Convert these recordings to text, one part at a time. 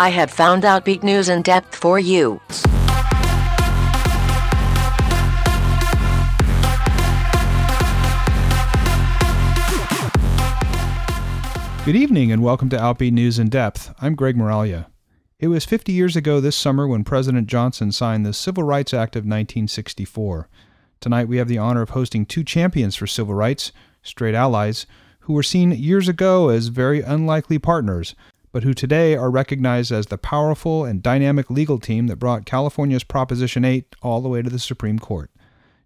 I have found Outbeat News in Depth for you. Good evening and welcome to Outbeat News in Depth. I'm Greg Moraglia. It was 50 years ago this summer when President Johnson signed the Civil Rights Act of 1964. Tonight we have the honor of hosting two champions for civil rights, straight allies, who were seen years ago as very unlikely partners, but who today are recognized as the powerful and dynamic legal team that brought California's Proposition 8 all the way to the Supreme Court.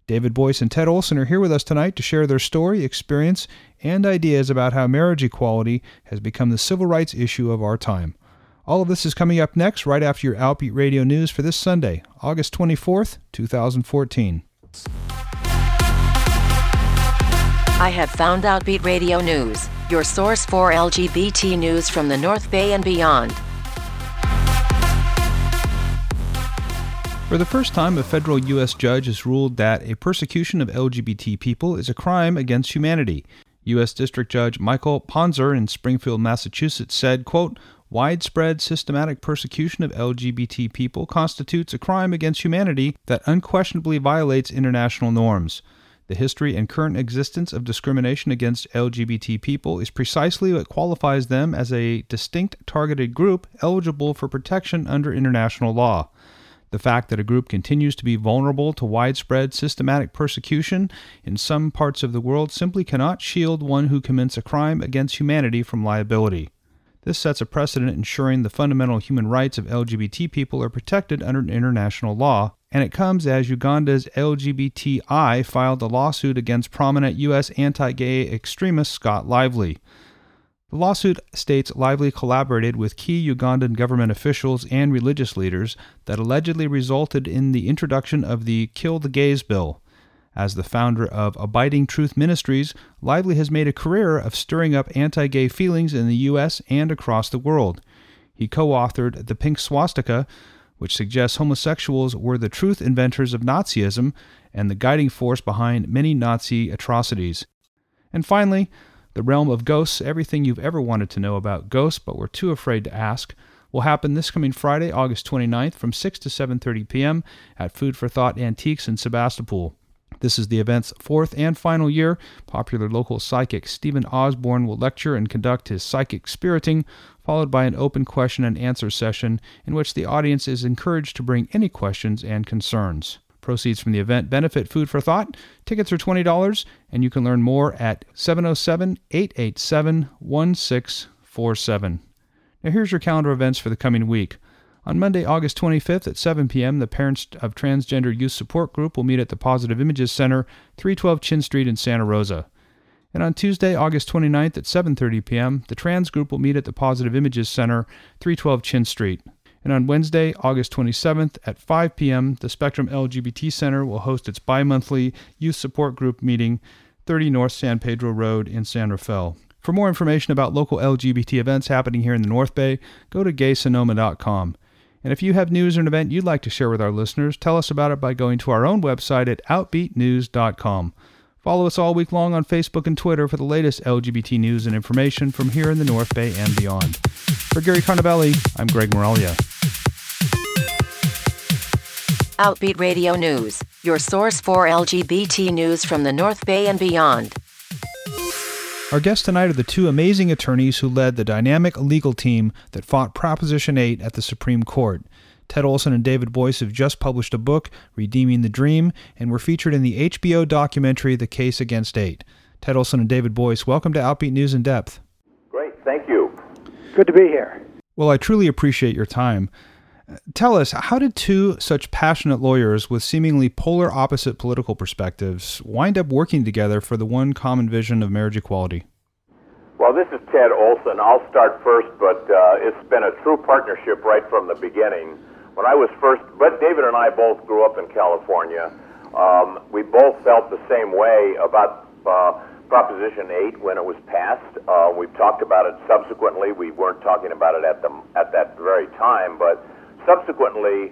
David Boies and Ted Olson are here with us tonight to share their story, experience, and ideas about how marriage equality has become the civil rights issue of our time. All of this is coming up next, right after your Outbeat Radio News for this Sunday, August 24th, 2014. I have found Outbeat Radio News, your source for LGBT news from the North Bay and beyond. For the first time, a federal U.S. judge has ruled that a persecution of LGBT people is a crime against humanity. U.S. District Judge Michael Ponzer in Springfield, Massachusetts said, quote, "Widespread systematic persecution of LGBT people constitutes a crime against humanity that unquestionably violates international norms. The history and current existence of discrimination against LGBT people is precisely what qualifies them as a distinct targeted group eligible for protection under international law. The fact that a group continues to be vulnerable to widespread systematic persecution in some parts of the world simply cannot shield one who commits a crime against humanity from liability. This sets a precedent ensuring the fundamental human rights of LGBT people are protected under international law, and it comes as Uganda's LGBTI filed a lawsuit against prominent U.S. anti-gay extremist Scott Lively. The lawsuit states Lively collaborated with key Ugandan government officials and religious leaders that allegedly resulted in the introduction of the Kill the Gays bill. As the founder of Abiding Truth Ministries, Lively has made a career of stirring up anti-gay feelings in the U.S. and across the world. He co-authored The Pink Swastika, which suggests homosexuals were the truth inventors of Nazism and the guiding force behind many Nazi atrocities. And finally, the realm of ghosts, everything you've ever wanted to know about ghosts but were too afraid to ask, will happen this coming Friday, August 29th from 6 to 7:30 p.m. at Food for Thought Antiques in Sebastopol. This is the event's fourth and final year. Popular local psychic Stephen Osborne will lecture and conduct his psychic spiriting, followed by an open question and answer session in which the audience is encouraged to bring any questions and concerns. Proceeds from the event benefit Food for Thought. Tickets are $20, and you can learn more at 707-887-1647. Now here's your calendar events for the coming week. On Monday, August 25th at 7 p.m., the Parents of Transgender Youth Support Group will meet at the Positive Images Center, 312 Chin Street in Santa Rosa. And on Tuesday, August 29th at 7:30 p.m., the Trans Group will meet at the Positive Images Center, 312 Chin Street. And on Wednesday, August 27th at 5 p.m., the Spectrum LGBT Center will host its bi-monthly Youth Support Group meeting, 30 North San Pedro Road in San Rafael. For more information about local LGBT events happening here in the North Bay, go to GaySonoma.com. And if you have news or an event you'd like to share with our listeners, tell us about it by going to our own website at OutbeatNews.com. Follow us all week long on Facebook and Twitter for the latest LGBT news and information from here in the North Bay and beyond. For Gary Carnavelli, I'm Greg Moraglia. Outbeat Radio News, your source for LGBT news from the North Bay and beyond. Our guests tonight are the two amazing attorneys who led the dynamic legal team that fought Proposition 8 at the Supreme Court. Ted Olson and David Boies have just published a book, Redeeming the Dream, and were featured in the HBO documentary, The Case Against 8. Ted Olson and David Boies, welcome to Outbeat News in Depth. Great, thank you. Good to be here. Well, I truly appreciate your time. Tell us, how did two such passionate lawyers with seemingly polar opposite political perspectives wind up working together for the one common vision of marriage equality? Well, this is Ted Olson. I'll start first, but it's been a true partnership right from the beginning. When I was first, but David and I both grew up in California. We both felt the same way about Proposition 8 when it was passed. We've talked about it subsequently. We weren't talking about it at that very time, but subsequently,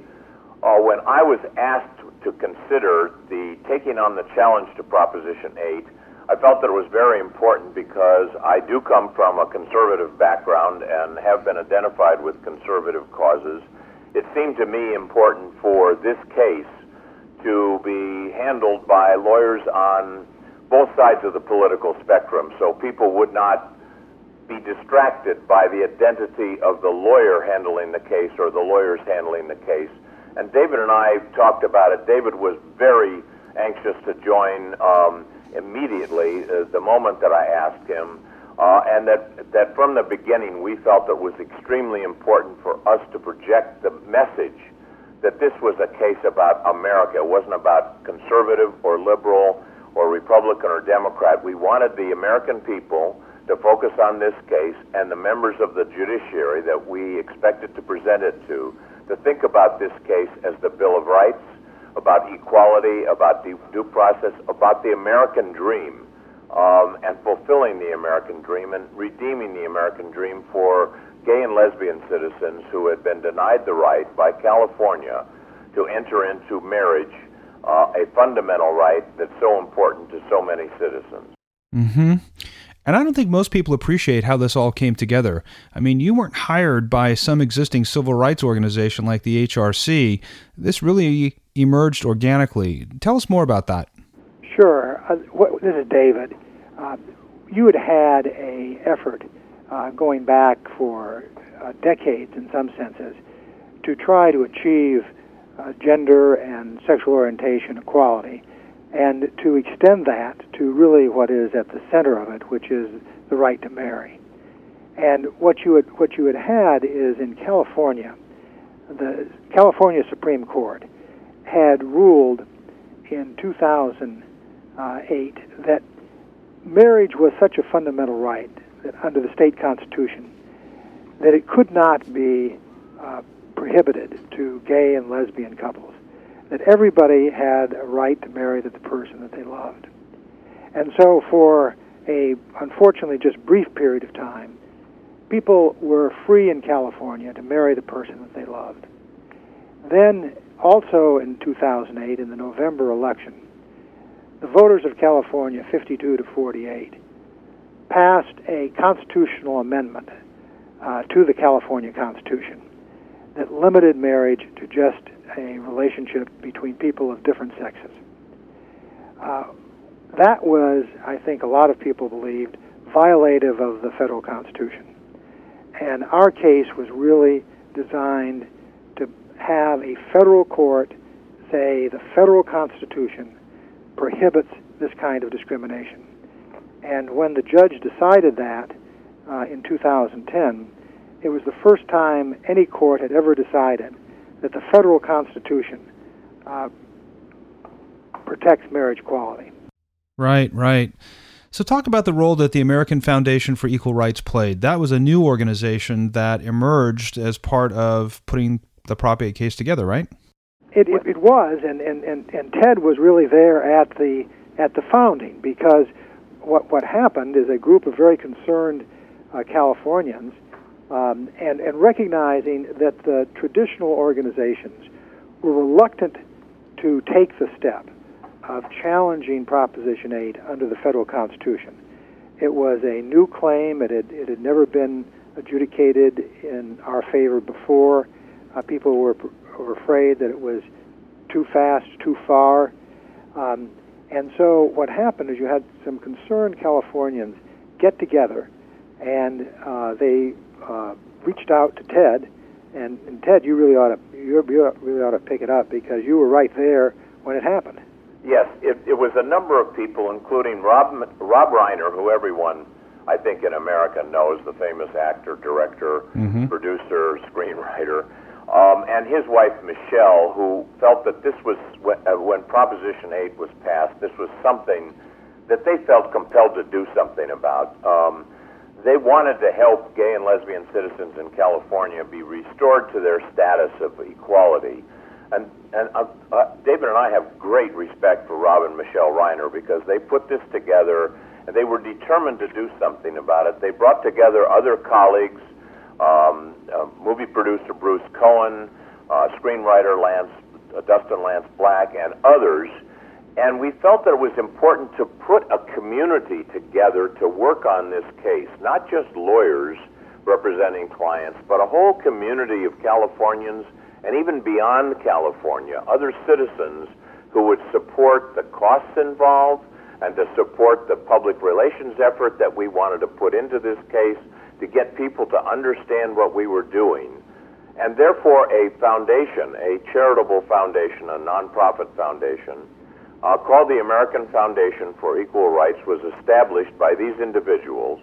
when I was asked to consider the taking on the challenge to Proposition 8, I felt that it was very important because I do come from a conservative background and have been identified with conservative causes. It seemed to me important for this case to be handled by lawyers on both sides of the political spectrum, so people would not be distracted by the identity of the lawyer handling the case or the lawyers handling the case. And David and I talked about it. David was very anxious to join immediately, the moment that I asked him, and that from the beginning we felt it was extremely important for us to project the message that this was a case about America. It wasn't about conservative or liberal or Republican or Democrat. We wanted the American people to focus on this case and the members of the judiciary that we expected to present it to think about this case as the Bill of Rights, about equality, about due process, about the American dream, and fulfilling the American dream and redeeming the American dream for gay and lesbian citizens who had been denied the right by California to enter into marriage, a fundamental right that's so important to so many citizens. Mm-hmm. And I don't think most people appreciate how this all came together. I mean, you weren't hired by some existing civil rights organization like the HRC. This really emerged organically. Tell us more about that. Sure. This is David. You had a effort going back for decades, in some senses, to try to achieve gender and sexual orientation equality, and to extend that to really what is at the center of it, which is the right to marry. And what you had is, in California, the California Supreme Court had ruled in 2008 that marriage was such a fundamental right that under the state constitution that it could not be prohibited to gay and lesbian couples, that everybody had a right to marry the person that they loved. And so for a, unfortunately, just brief period of time, people were free in California to marry the person that they loved. Then also in 2008, in the November election, the voters of California, 52-48, passed a constitutional amendment to the California Constitution that limited marriage to just a relationship between people of different sexes. That was, I think a lot of people believed, violative of the federal Constitution. And our case was really designed to have a federal court say the federal Constitution prohibits this kind of discrimination. And when the judge decided that in 2010, it was the first time any court had ever decided that the federal Constitution protects marriage equality. Right, right. So talk about the role that the American Foundation for Equal Rights played. That was a new organization that emerged as part of putting the Prop 8 case together, right? It was, and Ted was really there at the founding, because what happened is a group of very concerned Californians, and recognizing that the traditional organizations were reluctant to take the step of challenging Proposition 8 under the federal Constitution. It was a new claim. It had never been adjudicated in our favor before. People were afraid that it was too fast, too far. And so what happened is you had some concerned Californians get together, and they reached out to Ted, and Ted, you really ought to pick it up, because you were right there when it happened. Yes, it was a number of people, including Rob Reiner, who everyone, I think, in America knows, the famous actor, director, producer, screenwriter, and his wife, Michelle, who felt that this was, when Proposition 8 was passed, this was something that they felt compelled to do something about. They wanted to help gay and lesbian citizens in California be restored to their status of equality. And David and I have great respect for Rob and Michelle Reiner, because they put this together, and they were determined to do something about it. They brought together other colleagues, movie producer Bruce Cohen, screenwriter Dustin Lance Black, and others, And we felt that it was important to put a community together to work on this case, not just lawyers representing clients, but a whole community of Californians and even beyond California, other citizens who would support the costs involved and to support the public relations effort that we wanted to put into this case to get people to understand what we were doing. And therefore, a foundation, a charitable foundation, a nonprofit foundation, called the American Foundation for Equal Rights, was established by these individuals,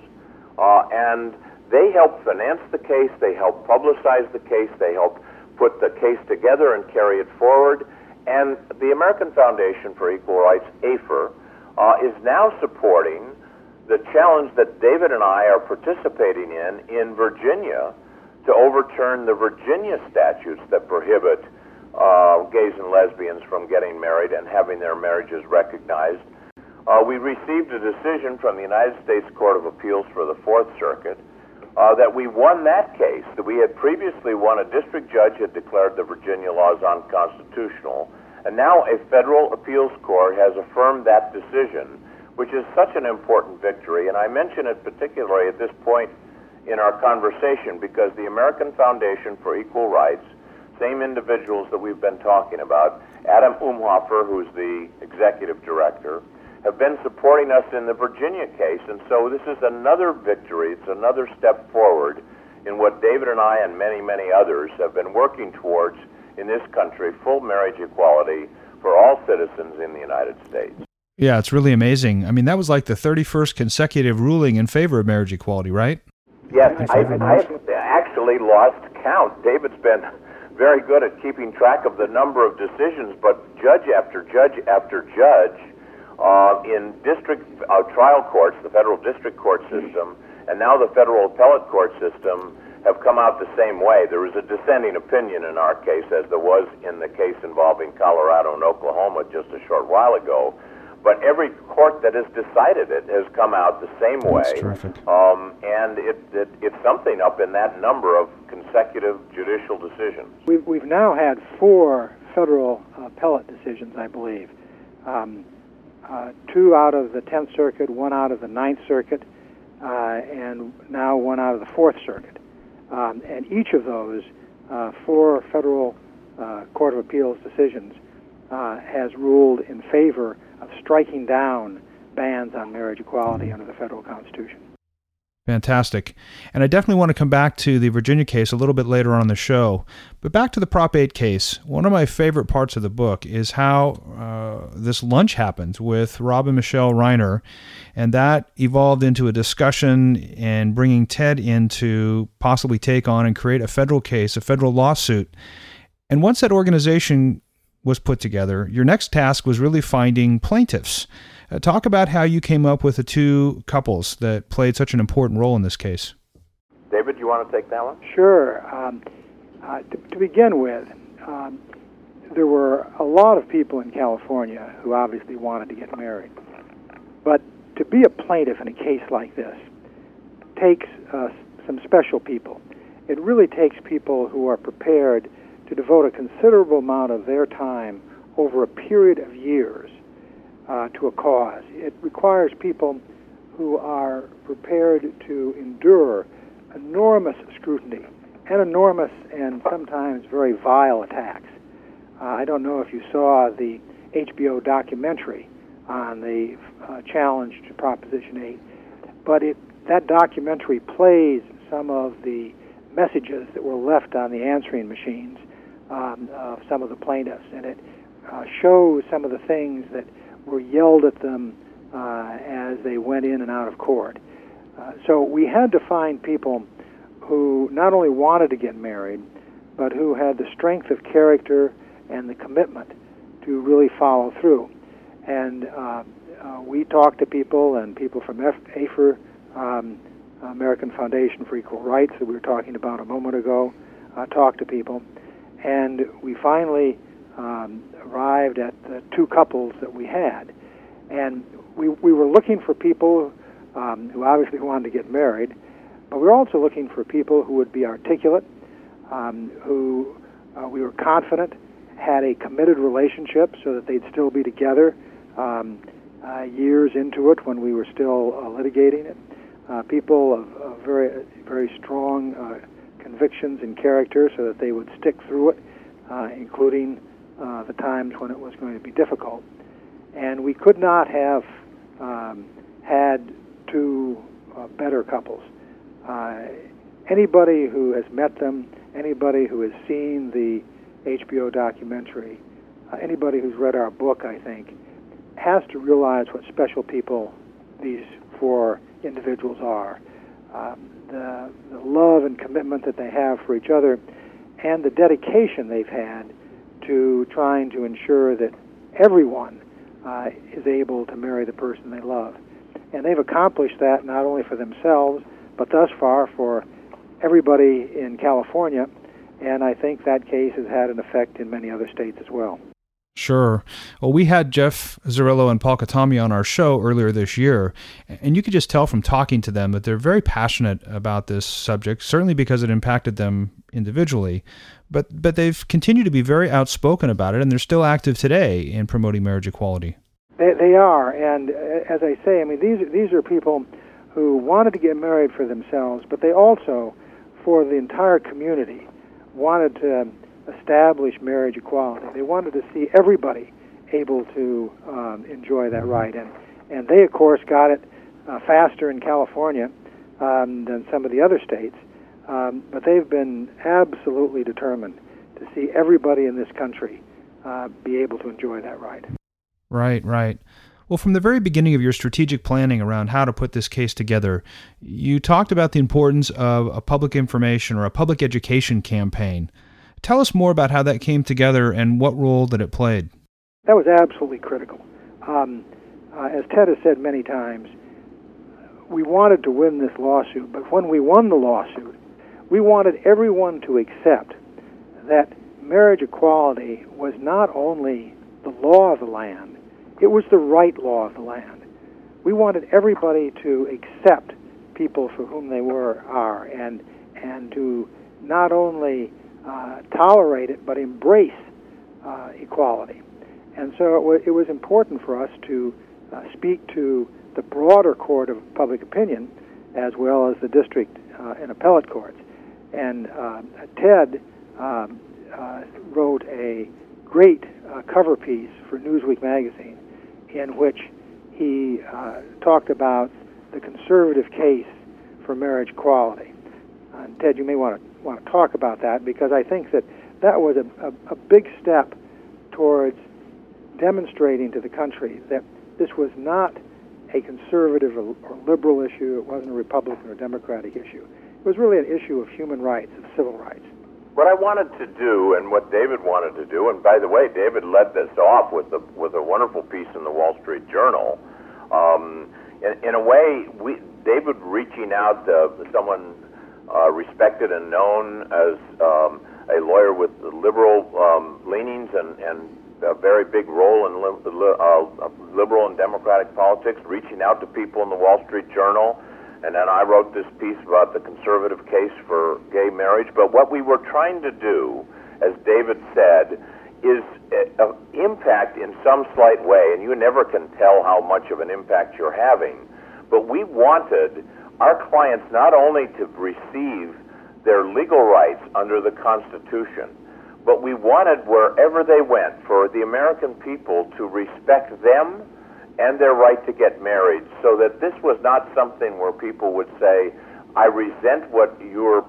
and they helped finance the case, they helped publicize the case, they helped put the case together and carry it forward. And the American Foundation for Equal Rights, AFER, is now supporting the challenge that David and I are participating in Virginia, to overturn the Virginia statutes that prohibit gays and lesbians from getting married and having their marriages recognized. We received a decision from the United States Court of Appeals for the Fourth Circuit that we won that case, that we had previously won. A district judge had declared the Virginia laws unconstitutional, and now a federal appeals court has affirmed that decision, which is such an important victory. And I mention it particularly at this point in our conversation because the American Foundation for Equal Rights, same individuals that we've been talking about, Adam Umhofer, who's the executive director, have been supporting us in the Virginia case. And so this is another victory. It's another step forward in what David and I and many, many others have been working towards in this country, full marriage equality for all citizens in the United States. Yeah, it's really amazing. I mean, that was like the 31st consecutive ruling in favor of marriage equality, right? Yes, I actually lost count. David's been very good at keeping track of the number of decisions, but judge after judge after judge in district trial courts, the federal district court system, and now the federal appellate court system have come out the same way. There was a dissenting opinion in our case, as there was in the case involving Colorado and Oklahoma just a short while ago, but every court that has decided it has come out the same way. That's terrific. And it's something up in that number of consecutive judicial decisions. We've now had 4 federal appellate decisions, I believe. 2 out of the 10th Circuit, 1 out of the 9th Circuit, and now 1 out of the 4th Circuit. And each of those 4 federal Court of Appeals decisions has ruled in favor of striking down bans on marriage equality under the federal Constitution. Fantastic. And I definitely want to come back to the Virginia case a little bit later on in the show. But back to the Prop 8 case, one of my favorite parts of the book is how this lunch happened with Rob and Michelle Reiner, and that evolved into a discussion and bringing Ted in to possibly take on and create a federal case, a federal lawsuit. And once that organization was put together, your next task was really finding plaintiffs. Talk about how you came up with the 2 couples that played such an important role in this case. David, you want to take that one? Sure. To begin with, there were a lot of people in California who obviously wanted to get married. But to be a plaintiff in a case like this takes some special people. It really takes people who are prepared to devote a considerable amount of their time over a period of years to a cause. It requires people who are prepared to endure enormous scrutiny and enormous and sometimes very vile attacks. I don't know if you saw the HBO documentary on the challenge to Proposition 8, but that documentary plays some of the messages that were left on the answering machines of some of the plaintiffs, and it shows some of the things that were yelled at them as they went in and out of court. So we had to find people who not only wanted to get married, but who had the strength of character and the commitment to really follow through. And we talked to people, and people from AFER, American Foundation for Equal Rights, that we were talking about a moment ago, talked to people. And we finally arrived at the 2 couples that we had. And we were looking for people who obviously wanted to get married, but we were also looking for people who would be articulate, who we were confident had a committed relationship so that they'd still be together years into it when we were still litigating it. People of very, very strong convictions and character so that they would stick through it, including the times when it was going to be difficult. And we could not have had two better couples. Anybody who has met them, anybody who has seen the HBO documentary, anybody who's read our book, I think, has to realize what special people these four individuals are. The love and commitment that they have for each other and the dedication they've had to trying to ensure that everyone is able to marry the person they love. And they've accomplished that not only for themselves, but thus far for everybody in California, and I think that case has had an effect in many other states as well. Sure. Well, we had Jeff Zarrillo and Paul Katami on our show earlier this year, and you could just tell from talking to them that they're very passionate about this subject, certainly because it impacted them individually, but they've continued to be very outspoken about it, and they're still active today in promoting marriage equality. They are, and as I say, I mean, these are people who wanted to get married for themselves, but they also, for the entire community, wanted to establish marriage equality. They wanted to see everybody able to enjoy that right. And they, of course, got it faster in California than some of the other states, but they've been absolutely determined to see everybody in this country be able to enjoy that right. Right, right. Well, from the very beginning of your strategic planning around how to put this case together, you talked about the importance of a public information or a public education campaign. Tell us more about how that came together and what role that it played. That was absolutely critical. As Ted has said many times, we wanted to win this lawsuit, but when we won the lawsuit, we wanted everyone to accept that marriage equality was not only the law of the land, it was the right law of the land. We wanted everybody to accept people for whom they are, and to not only tolerate it, but embrace equality. And so it was important for us to speak to the broader court of public opinion, as well as the district and appellate courts. And Ted wrote a great cover piece for Newsweek magazine, in which he talked about the conservative case for marriage equality. And Ted, you may want to talk about that, because I think that was a big step towards demonstrating to the country that this was not a conservative or liberal issue. It wasn't a Republican or Democratic issue. It was really an issue of human rights, of civil rights. What I wanted to do, and what David wanted to do, and by the way, David led this off with a wonderful piece in the Wall Street Journal. In a way, David reaching out to someone respected and known as a lawyer with liberal leanings and a very big role in liberal and democratic politics, reaching out to people in the Wall Street Journal. And then I wrote this piece about the conservative case for gay marriage. But what we were trying to do, as David said, is impact in some slight way, and you never can tell how much of an impact you're having. But we wanted our clients not only to receive their legal rights under the Constitution, but we wanted, wherever they went, for the American people to respect them and their right to get married, so that this was not something where people would say, I resent what you're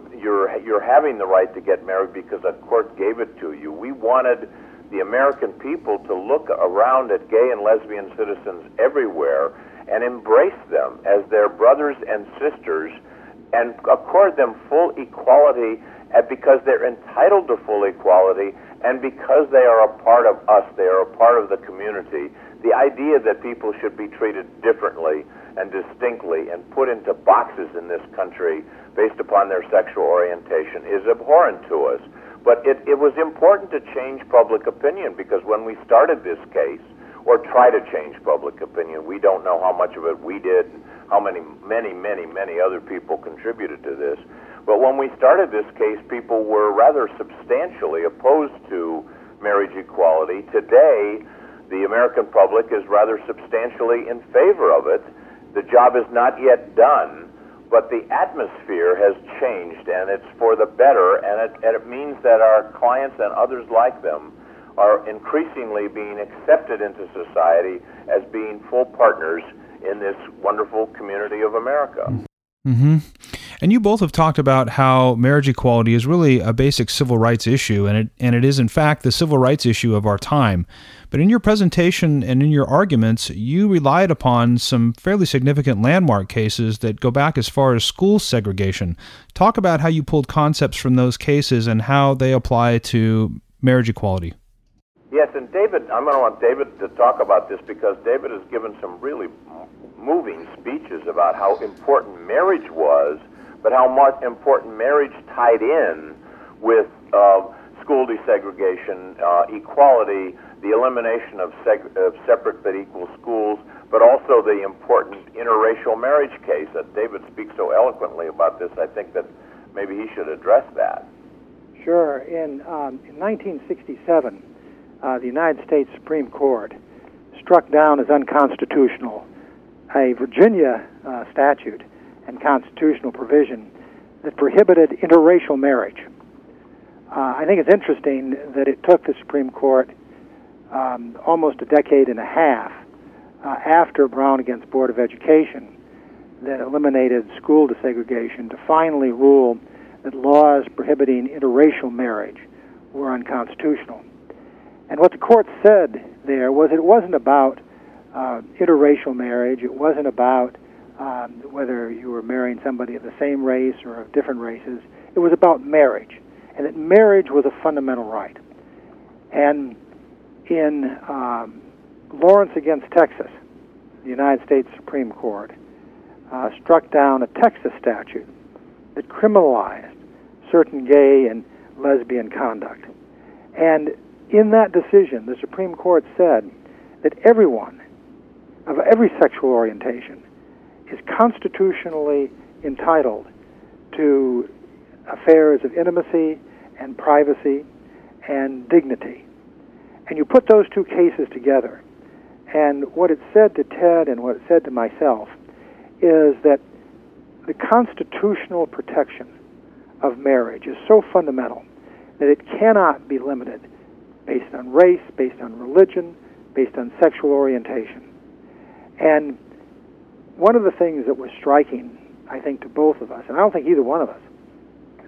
having the right to get married because a court gave it to you. We wanted the American people to look around at gay and lesbian citizens everywhere and embrace them as their brothers and sisters and accord them full equality, because they're entitled to full equality, and because they are a part of us, they are a part of the community. The idea that people should be treated differently and distinctly and put into boxes in this country based upon their sexual orientation is abhorrent to us. But it was important to change public opinion, because when we started this case, or try to change public opinion, we don't know how much of it we did, how many other people contributed to this. But when we started this case, people were rather substantially opposed to marriage equality. Today, The American public is rather substantially in favor of it. The job is not yet done, but the atmosphere has changed, and it's for the better, and it means that our clients and others like them are increasingly being accepted into society as being full partners in this wonderful community of America. Mm-hmm. And you both have talked about how marriage equality is really a basic civil rights issue, and it is, in fact, the civil rights issue of our time. But in your presentation and in your arguments, you relied upon some fairly significant landmark cases that go back as far as school segregation. Talk about how you pulled concepts from those cases and how they apply to marriage equality. Yes, and David, I'm going to want David to talk about this because David has given some really moving speeches about how important marriage was, but how much important marriage tied in with school desegregation, equality, the elimination of separate but equal schools, but also the important interracial marriage case that David speaks so eloquently about this. I think that maybe he should address that. Sure. In 1967, the United States Supreme Court struck down as unconstitutional a Virginia statute and constitutional provision that prohibited interracial marriage. I think it's interesting that it took the Supreme Court almost a decade and a half after Brown v. Board of Education that eliminated school desegregation to finally rule that laws prohibiting interracial marriage were unconstitutional. And what the court said there was it wasn't about interracial marriage. It wasn't about whether you were marrying somebody of the same race or of different races. It was about marriage, and that marriage was a fundamental right. And in Lawrence against Texas, the United States Supreme Court struck down a Texas statute that criminalized certain gay and lesbian conduct. And in that decision, the Supreme Court said that everyone of every sexual orientation is constitutionally entitled to affairs of intimacy and privacy and dignity. And you put those two cases together, and what it said to Ted and what it said to myself is that the constitutional protection of marriage is so fundamental that it cannot be limited based on race, based on religion, based on sexual orientation. And one of the things that was striking, I think, to both of us, and I don't think either one of us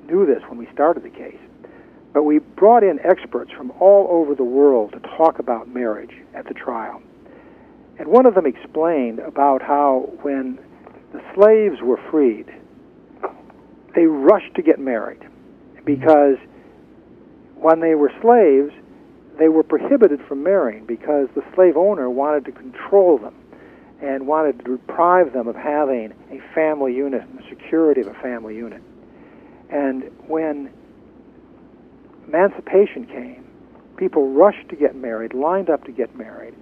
knew this when we started the case, but we brought in experts from all over the world to talk about marriage at the trial. And one of them explained about how when the slaves were freed, they rushed to get married because when they were slaves, they were prohibited from marrying because the slave owner wanted to control them and wanted to deprive them of having a family unit and the security of a family unit. And when emancipation came, people rushed to get married, lined up to get married,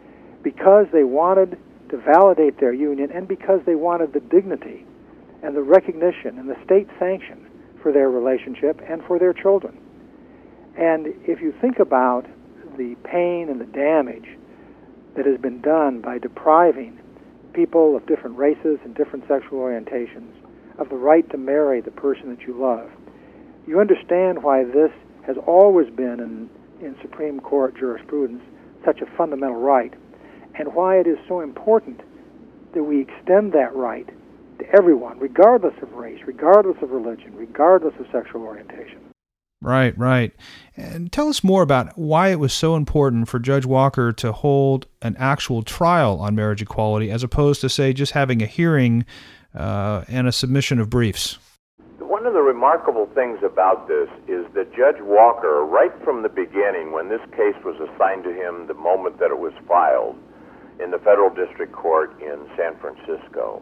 because they wanted to validate their union and because they wanted the dignity and the recognition and the state sanction for their relationship and for their children. And if you think about the pain and the damage that has been done by depriving people of different races and different sexual orientations of the right to marry the person that you love, you understand why this has always been, in Supreme Court jurisprudence, such a fundamental right, and why it is so important that we extend that right to everyone, regardless of race, regardless of religion, regardless of sexual orientation. Right, right. And tell us more about why it was so important for Judge Walker to hold an actual trial on marriage equality as opposed to, say, just having a hearing and a submission of briefs. One of the remarkable things about this is that Judge Walker, right from the beginning, when this case was assigned to him the moment that it was filed in the Federal District Court in San Francisco,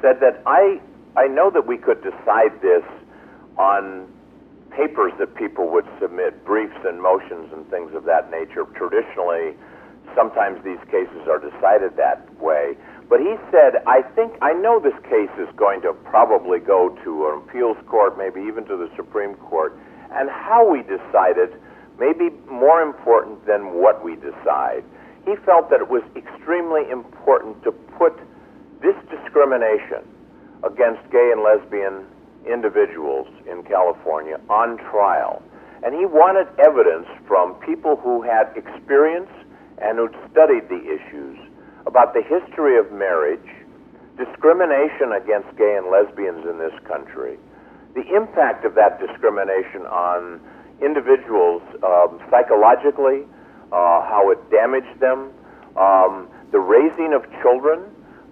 said that I know that we could decide this on papers that people would submit, briefs and motions and things of that nature. Traditionally, sometimes these cases are decided that way. But he said, I know this case is going to probably go to an appeals court, maybe even to the Supreme Court, and how we decide it may be more important than what we decide. he felt that it was extremely important to put this discrimination against gay and lesbian individuals in California on trial. And he wanted evidence from people who had experience and who'd studied the issues about the history of marriage, discrimination against gay and lesbians in this country, the impact of that discrimination on individuals psychologically, how it damaged them, the raising of children,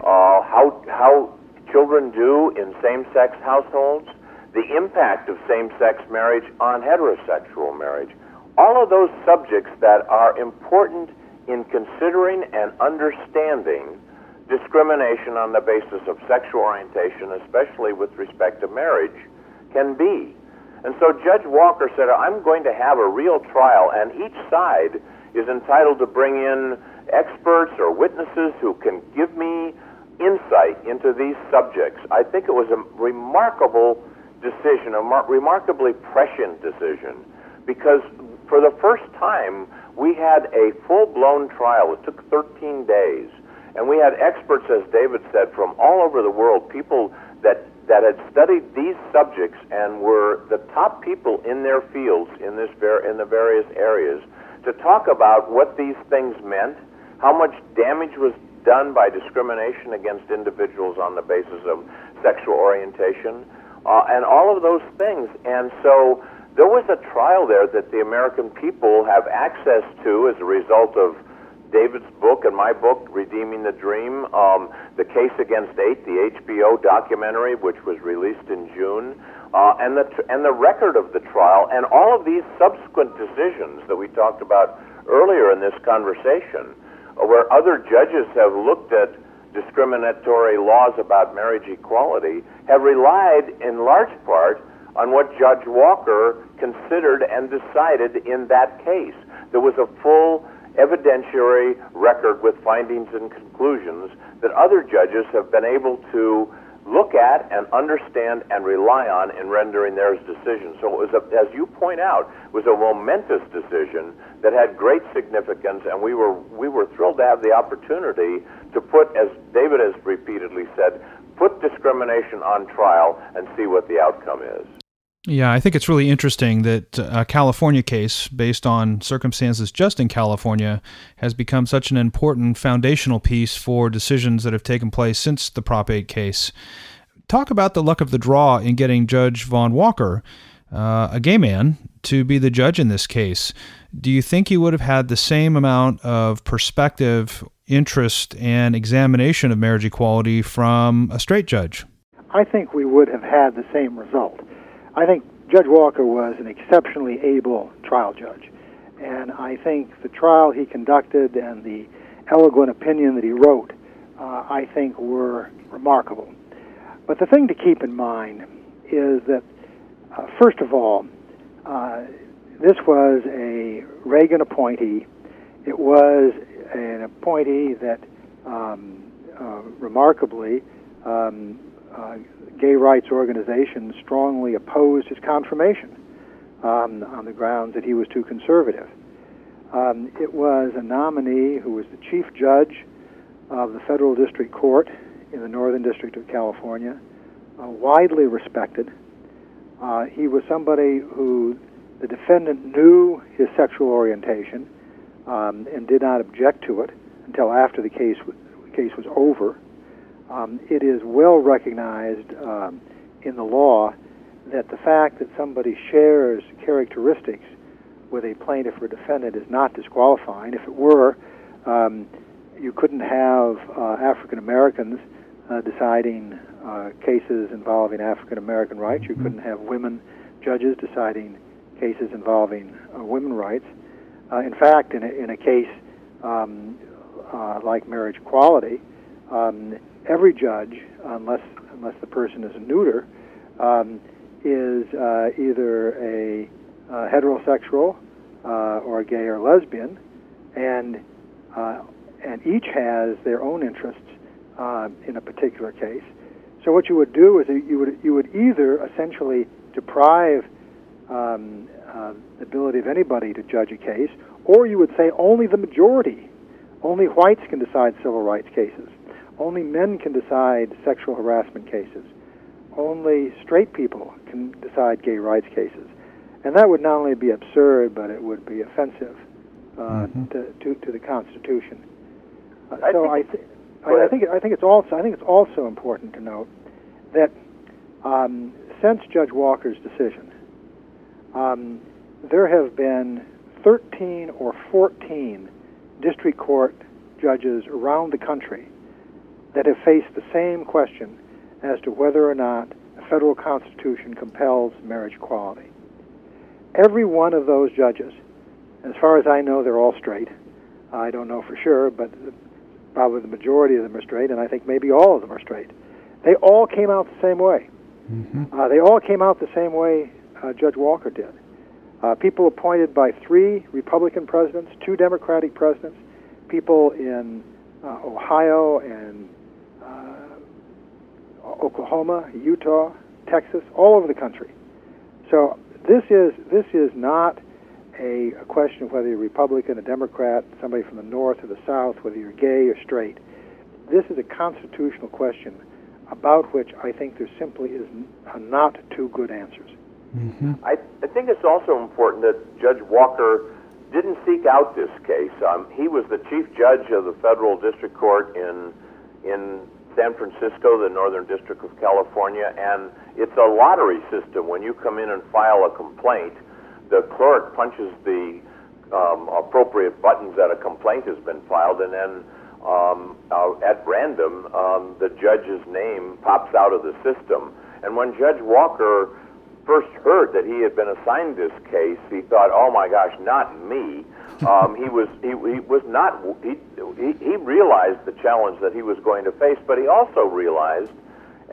how children do in same-sex households, the impact of same-sex marriage on heterosexual marriage. All of those subjects that are important in considering and understanding discrimination on the basis of sexual orientation, especially with respect to marriage, can be. And so Judge Walker said, I'm going to have a real trial, and each side is entitled to bring in experts or witnesses who can give me insight into these subjects. I think it was a remarkable decision, a remarkably prescient decision, because for the first time, we had a full-blown trial. It took 13 days, and we had experts, as David said, from all over the world, people that had studied these subjects and were the top people in their fields in the various areas to talk about what these things meant, how much damage was done by discrimination against individuals on the basis of sexual orientation, and all of those things. And so there was a trial there that the American people have access to as a result of David's book and my book, Redeeming the Dream, The Case Against 8, the HBO documentary, which was released in June, and the record of the trial, and all of these subsequent decisions that we talked about earlier in this conversation, where other judges have looked at discriminatory laws about marriage equality, have relied in large part on what Judge Walker considered and decided in that case. There was a full evidentiary record with findings and conclusions that other judges have been able to look at and understand and rely on in rendering their decisions. So it was, as you point out, it was a momentous decision that had great significance, and we were thrilled to have the opportunity to put, as David has repeatedly said, put discrimination on trial and see what the outcome is. Yeah, I think it's really interesting that a California case based on circumstances just in California has become such an important foundational piece for decisions that have taken place since the Prop 8 case. Talk about the luck of the draw in getting Judge Vaughn Walker, a gay man, to be the judge in this case. Do you think you would have had the same amount of perspective, interest, and examination of marriage equality from a straight judge? I think we would have had the same result. I think Judge Walker was an exceptionally able trial judge, and I think the trial he conducted and the eloquent opinion that he wrote, I think, were remarkable. But the thing to keep in mind is that, first of all, this was a Reagan appointee. It was an appointee that, remarkably, gay rights organizations strongly opposed his confirmation on the grounds that he was too conservative. It was a nominee who was the chief judge of the Federal District Court in the Northern District of California, widely respected. He was somebody who the defendant knew his sexual orientation and did not object to it until after the case was over. It is well recognized in the law that the fact that somebody shares characteristics with a plaintiff or defendant is not disqualifying. If it were, you couldn't have African Americans deciding cases involving African American rights. You couldn't have women judges deciding cases involving women rights. In fact, in a case like marriage equality, every judge, unless the person is a neuter, is either a heterosexual or a gay or lesbian, and each has their own interests in a particular case. So what you would do is you would either essentially deprive the ability of anybody to judge a case, or you would say only the majority Only whites can decide civil rights cases. Only men can decide sexual harassment cases. Only straight people can decide gay rights cases. And that would not only be absurd, but it would be offensive to the Constitution. I think it's also important to note that since Judge Walker's decision, there have been 13 or 14 district court judges around the country that have faced the same question as to whether or not a federal constitution compels marriage equality. Every one of those judges, as far as I know, they're all straight. I don't know for sure, but probably the majority of them are straight, and I think maybe all of them are straight. They all came out the same way. Mm-hmm. They all came out the same way Judge Walker did. People appointed by 3 Republican presidents, 2 Democratic presidents, people in Ohio and Oklahoma, Utah, Texas, all over the country. So this is not a question of whether you're Republican, a Democrat, somebody from the North or the South, whether you're gay or straight. This is a constitutional question about which I think there simply is not two good answers. Mm-hmm. I think it's also important that Judge Walker didn't seek out this case. He was the chief judge of the federal district court in San Francisco, the Northern District of California, and it's a lottery system. When you come in and file a complaint, the clerk punches the appropriate buttons that a complaint has been filed, and then at random, the judge's name pops out of the system. And when Judge Walker first heard that he had been assigned this case, he thought, "Oh my gosh, not me!" He realized the challenge that he was going to face, but he also realized,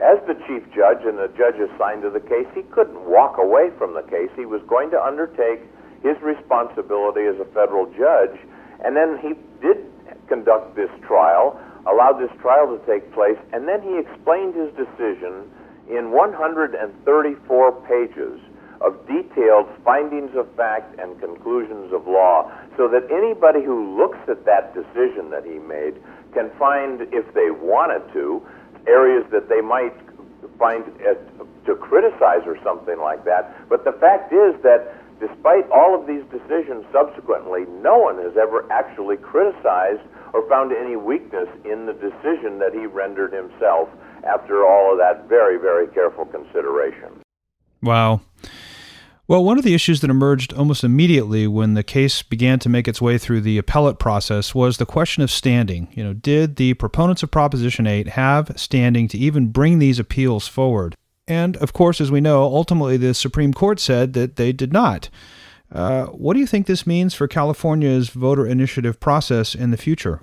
as the chief judge and the judge assigned to the case, he couldn't walk away from the case. He was going to undertake his responsibility as a federal judge, and then he did conduct this trial, allowed this trial to take place, and then he explained his decision in 134 pages of detailed findings of fact and conclusions of law, so that anybody who looks at that decision that he made can find, if they wanted to, areas that they might find to criticize or something like that. But the fact is that despite all of these decisions subsequently, no one has ever actually criticized or found any weakness in the decision that he rendered himself after all of that very, very careful consideration. Wow. Well, one of the issues that emerged almost immediately when the case began to make its way through the appellate process was the question of standing. You know, did the proponents of Proposition 8 have standing to even bring these appeals forward? And, of course, as we know, ultimately the Supreme Court said that they did not. What do you think this means for California's voter initiative process in the future?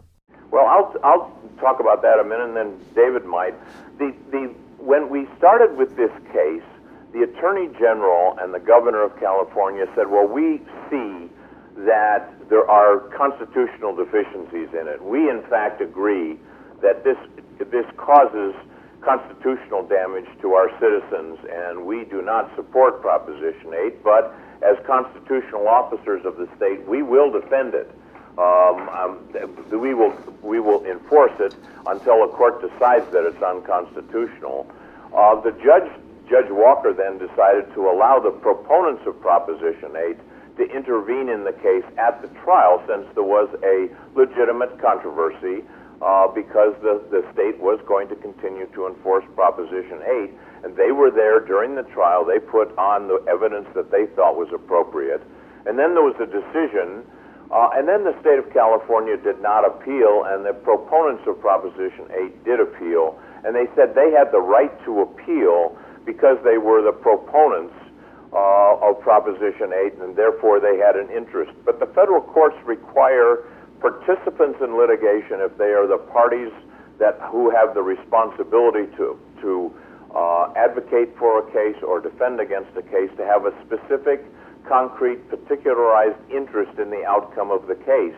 Well, I'll talk about that a minute, and then David might. When we started with this case, the Attorney General and the Governor of California said, well, we see that there are constitutional deficiencies in it. We, in fact, agree that this causes constitutional damage to our citizens, and we do not support Proposition 8, but as constitutional officers of the state, we will defend it. We will enforce it until a court decides that it's unconstitutional. Judge Walker then decided to allow the proponents of Proposition 8 to intervene in the case at the trial, since there was a legitimate controversy because the state was going to continue to enforce Proposition 8, and they were there during the trial. They put on the evidence that they thought was appropriate. And then there was a decision, and then the state of California did not appeal, and the proponents of Proposition 8 did appeal, and they said they had the right to appeal because they were the proponents of Proposition 8, and therefore they had an interest. But the federal courts require participants in litigation, if they are the parties who have the responsibility to advocate for a case or defend against a case, to have a specific, concrete, particularized interest in the outcome of the case.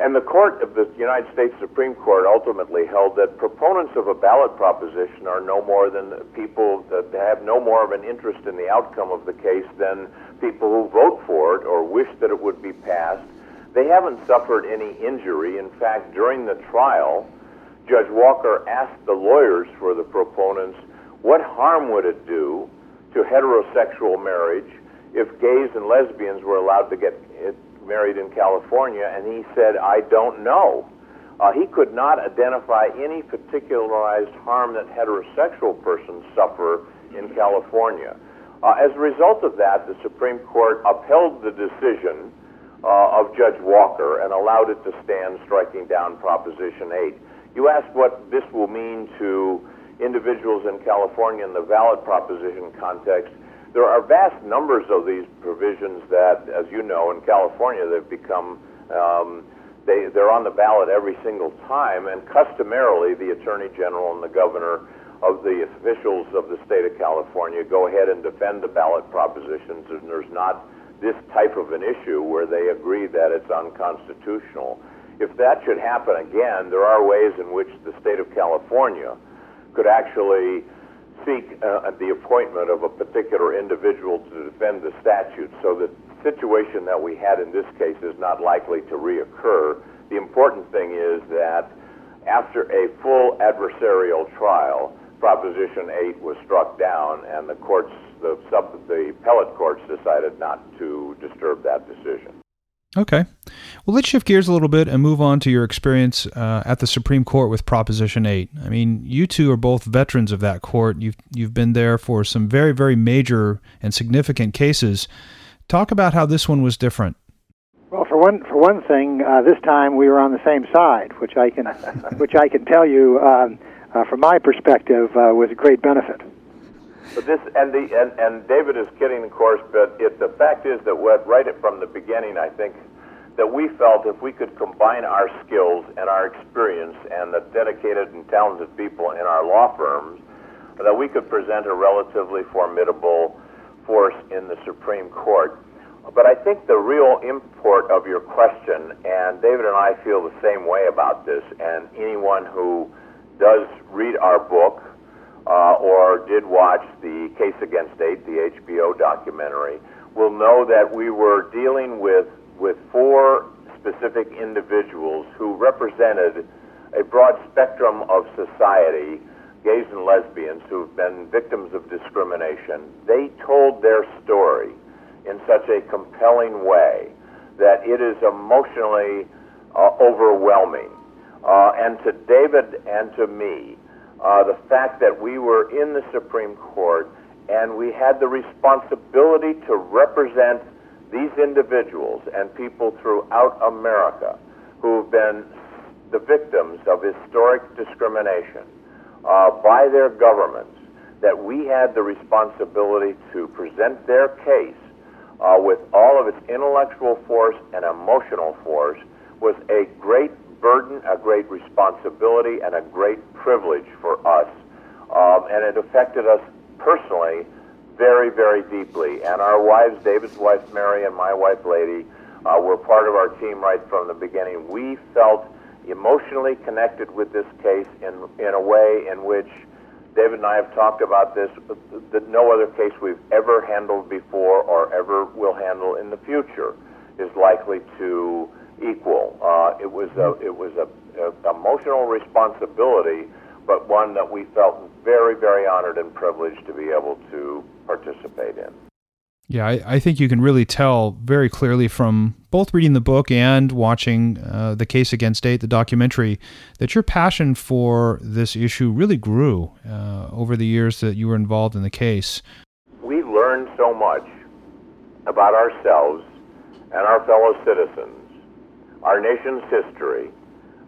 And the court of the United States Supreme Court ultimately held that proponents of a ballot proposition are no more than people that have no more of an interest in the outcome of the case than people who vote for it or wish that it would be passed. They haven't suffered any injury. In fact, during the trial, Judge Walker asked the lawyers for the proponents, what harm would it do to heterosexual marriage if gays and lesbians were allowed to get married in California? And he said, I don't know. He could not identify any particularized harm that heterosexual persons suffer in California. As a result of that, the Supreme Court upheld the decision of Judge Walker and allowed it to stand, striking down Proposition 8. You asked what this will mean to individuals in California in the valid proposition context. There are vast numbers of these provisions that, as you know, in California, they've become, they're on the ballot every single time, and customarily the Attorney General and the Governor of the officials of the state of California go ahead and defend the ballot propositions, and there's not this type of an issue where they agree that it's unconstitutional. If that should happen again, there are ways in which the state of California could actually seek the appointment of a particular individual to defend the statute, so the situation that we had in this case is not likely to reoccur. The important thing is that after a full adversarial trial, Proposition 8 was struck down, and the appellate courts decided not to disturb that decision. Okay. Well, let's shift gears a little bit and move on to your experience at the Supreme Court with Proposition 8. I mean, you two are both veterans of that court. You've been there for some very, very major and significant cases. Talk about how this one was different. Well, for one thing, this time we were on the same side, which I can tell you from my perspective was a great benefit. But David is kidding, of course, but the fact is that right from the beginning, I think, that we felt if we could combine our skills and our experience and the dedicated and talented people in our law firms, that we could present a relatively formidable force in the Supreme Court. But I think the real import of your question, and David and I feel the same way about this, and anyone who does read our book, or did watch The Case Against 8, the HBO documentary, will know that we were dealing with four specific individuals who represented a broad spectrum of society, gays and lesbians who have been victims of discrimination. They told their story in such a compelling way that it is emotionally overwhelming. And to David and to me, the fact that we were in the Supreme Court and we had the responsibility to represent these individuals and people throughout America who have been the victims of historic discrimination by their governments, that we had the responsibility to present their case with all of its intellectual force and emotional force, was a great burden, a great responsibility, and a great privilege for us, and it affected us personally very, very deeply. And our wives, David's wife Mary and my wife Lady, were part of our team right from the beginning. We felt emotionally connected with this case in a way in which David and I have talked about this, that no other case we've ever handled before or ever will handle in the future is likely to equal. It was an emotional responsibility, but one that we felt very, very honored and privileged to be able to participate in. Yeah, I think you can really tell very clearly from both reading the book and watching The Case Against 8, the documentary, that your passion for this issue really grew over the years that you were involved in the case. We learned so much about ourselves and our fellow citizens, our nation's history,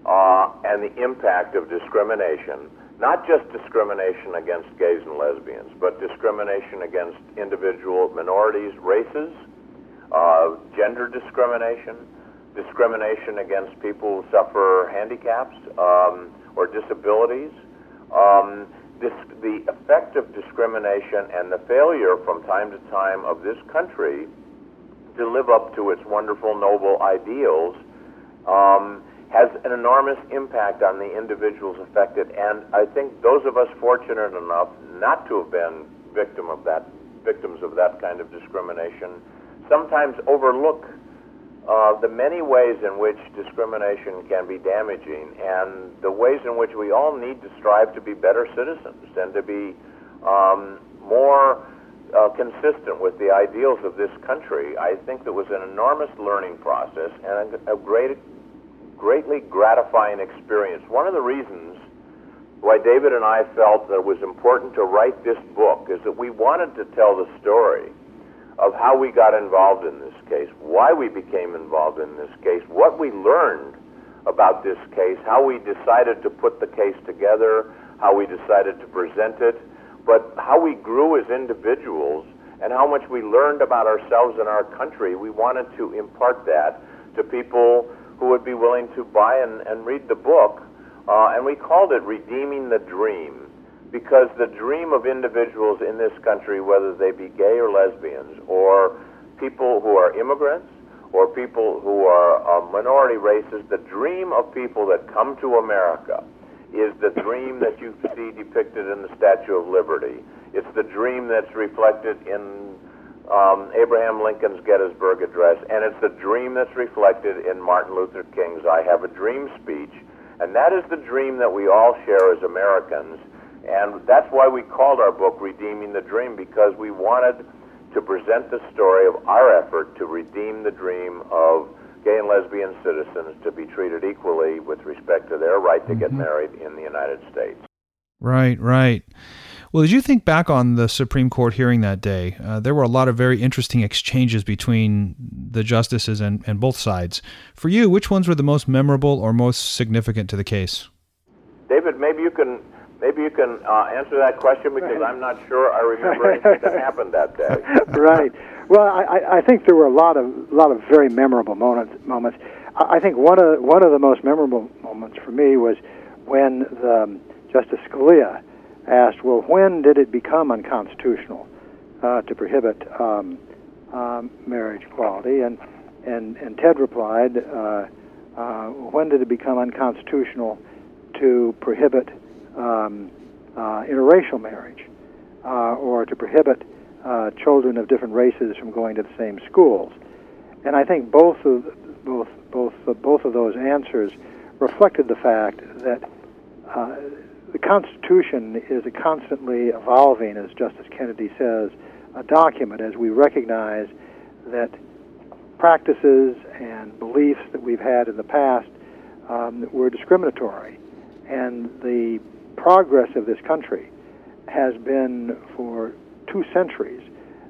and the impact of discrimination, not just discrimination against gays and lesbians, but discrimination against individual minorities, races, gender discrimination, discrimination against people who suffer handicaps or disabilities. The effect of discrimination and the failure from time to time of this country to live up to its wonderful, noble ideals has an enormous impact on the individuals affected, and I think those of us fortunate enough not to have been victims of that kind of discrimination sometimes overlook the many ways in which discrimination can be damaging and the ways in which we all need to strive to be better citizens and to be more consistent with the ideals of this country. I think that was an enormous learning process and a greatly gratifying experience. One of the reasons why David and I felt that it was important to write this book is that we wanted to tell the story of how we got involved in this case, why we became involved in this case, what we learned about this case, how we decided to put the case together, how we decided to present it, but how we grew as individuals and how much we learned about ourselves and our country. We wanted to impart that to people who would be willing to buy and read the book, and we called it Redeeming the Dream, because the dream of individuals in this country, whether they be gay or lesbians, or people who are immigrants, or people who are minority races, the dream of people that come to America is the dream that you see depicted in the Statue of Liberty. It's the dream that's reflected in Abraham Lincoln's Gettysburg Address, and it's the dream that's reflected in Martin Luther King's I Have a Dream speech, and that is the dream that we all share as Americans. And that's why we called our book Redeeming the Dream, because we wanted to present the story of our effort to redeem the dream of gay and lesbian citizens to be treated equally with respect to their right to get married in the United States. Right. Well, as you think back on the Supreme Court hearing that day, there were a lot of very interesting exchanges between the justices and both sides. For you, which ones were the most memorable or most significant to the case? David, maybe you can answer that question, because I'm not sure I remember anything that happened that day. Right. Well, I think there were a lot of very memorable moments. I think one of the most memorable moments for me was when Justice Scalia asked, "Well, when did it become unconstitutional to prohibit marriage equality?" And Ted replied, "When did it become unconstitutional to prohibit interracial marriage, or to prohibit children of different races from going to the same schools?" And I think both of those answers reflected the fact that the Constitution is a constantly evolving, as Justice Kennedy says, a document, as we recognize that practices and beliefs that we've had in the past were discriminatory, and the progress of this country has been for 2 centuries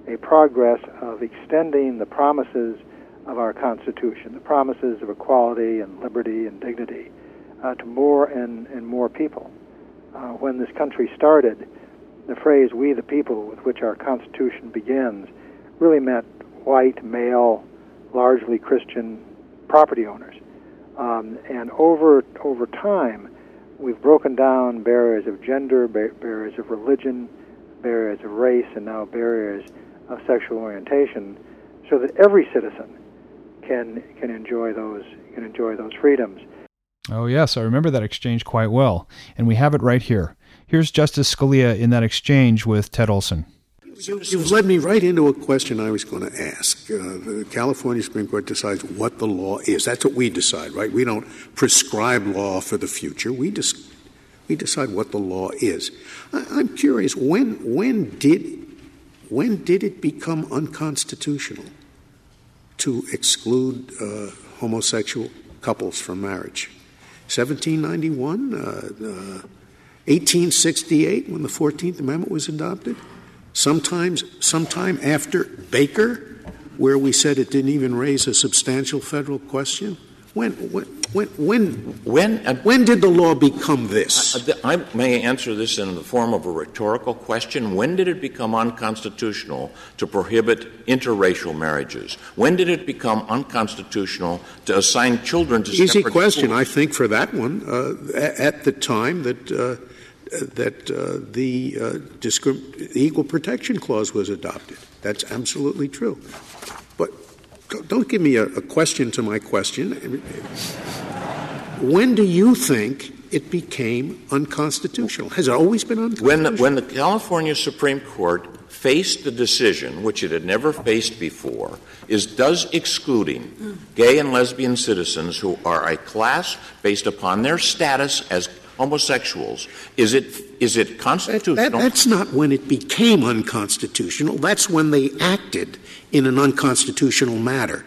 a progress of extending the promises of our Constitution, the promises of equality and liberty and dignity to more and more people. When this country started, the phrase "we the people" with which our Constitution begins really meant white, male, largely Christian property owners. And over time, we've broken down barriers of gender, barriers of religion, barriers of race, and now barriers of sexual orientation, so that every citizen can enjoy those freedoms. Oh yes, I remember that exchange quite well, and we have it right here. Here's Justice Scalia in that exchange with Ted Olson. You've led me right into a question I was going to ask. The California Supreme Court decides what the law is. That's what we decide, right? We don't prescribe law for the future. We decide what the law is. I'm curious, when did it become unconstitutional to exclude homosexual couples from marriage? 1791? 1868, when the 14th Amendment was adopted? Sometime after Baker, where we said it didn't even raise a substantial federal question? When did the law become this? I may answer this in the form of a rhetorical question. When did it become unconstitutional to prohibit interracial marriages? When did it become unconstitutional to assign children to separate schools? Easy question, I think, for that one. At the time that the Equal Protection Clause was adopted. That's absolutely true. But don't give me a question to my question. When do you think it became unconstitutional. Has it always been unconstitutional? When the California Supreme Court faced the decision, which it had never faced before, is does excluding gay and lesbian citizens who are a class based upon their status as homosexuals, is it constitutional? That's not when it became unconstitutional. That's when they acted in an unconstitutional manner.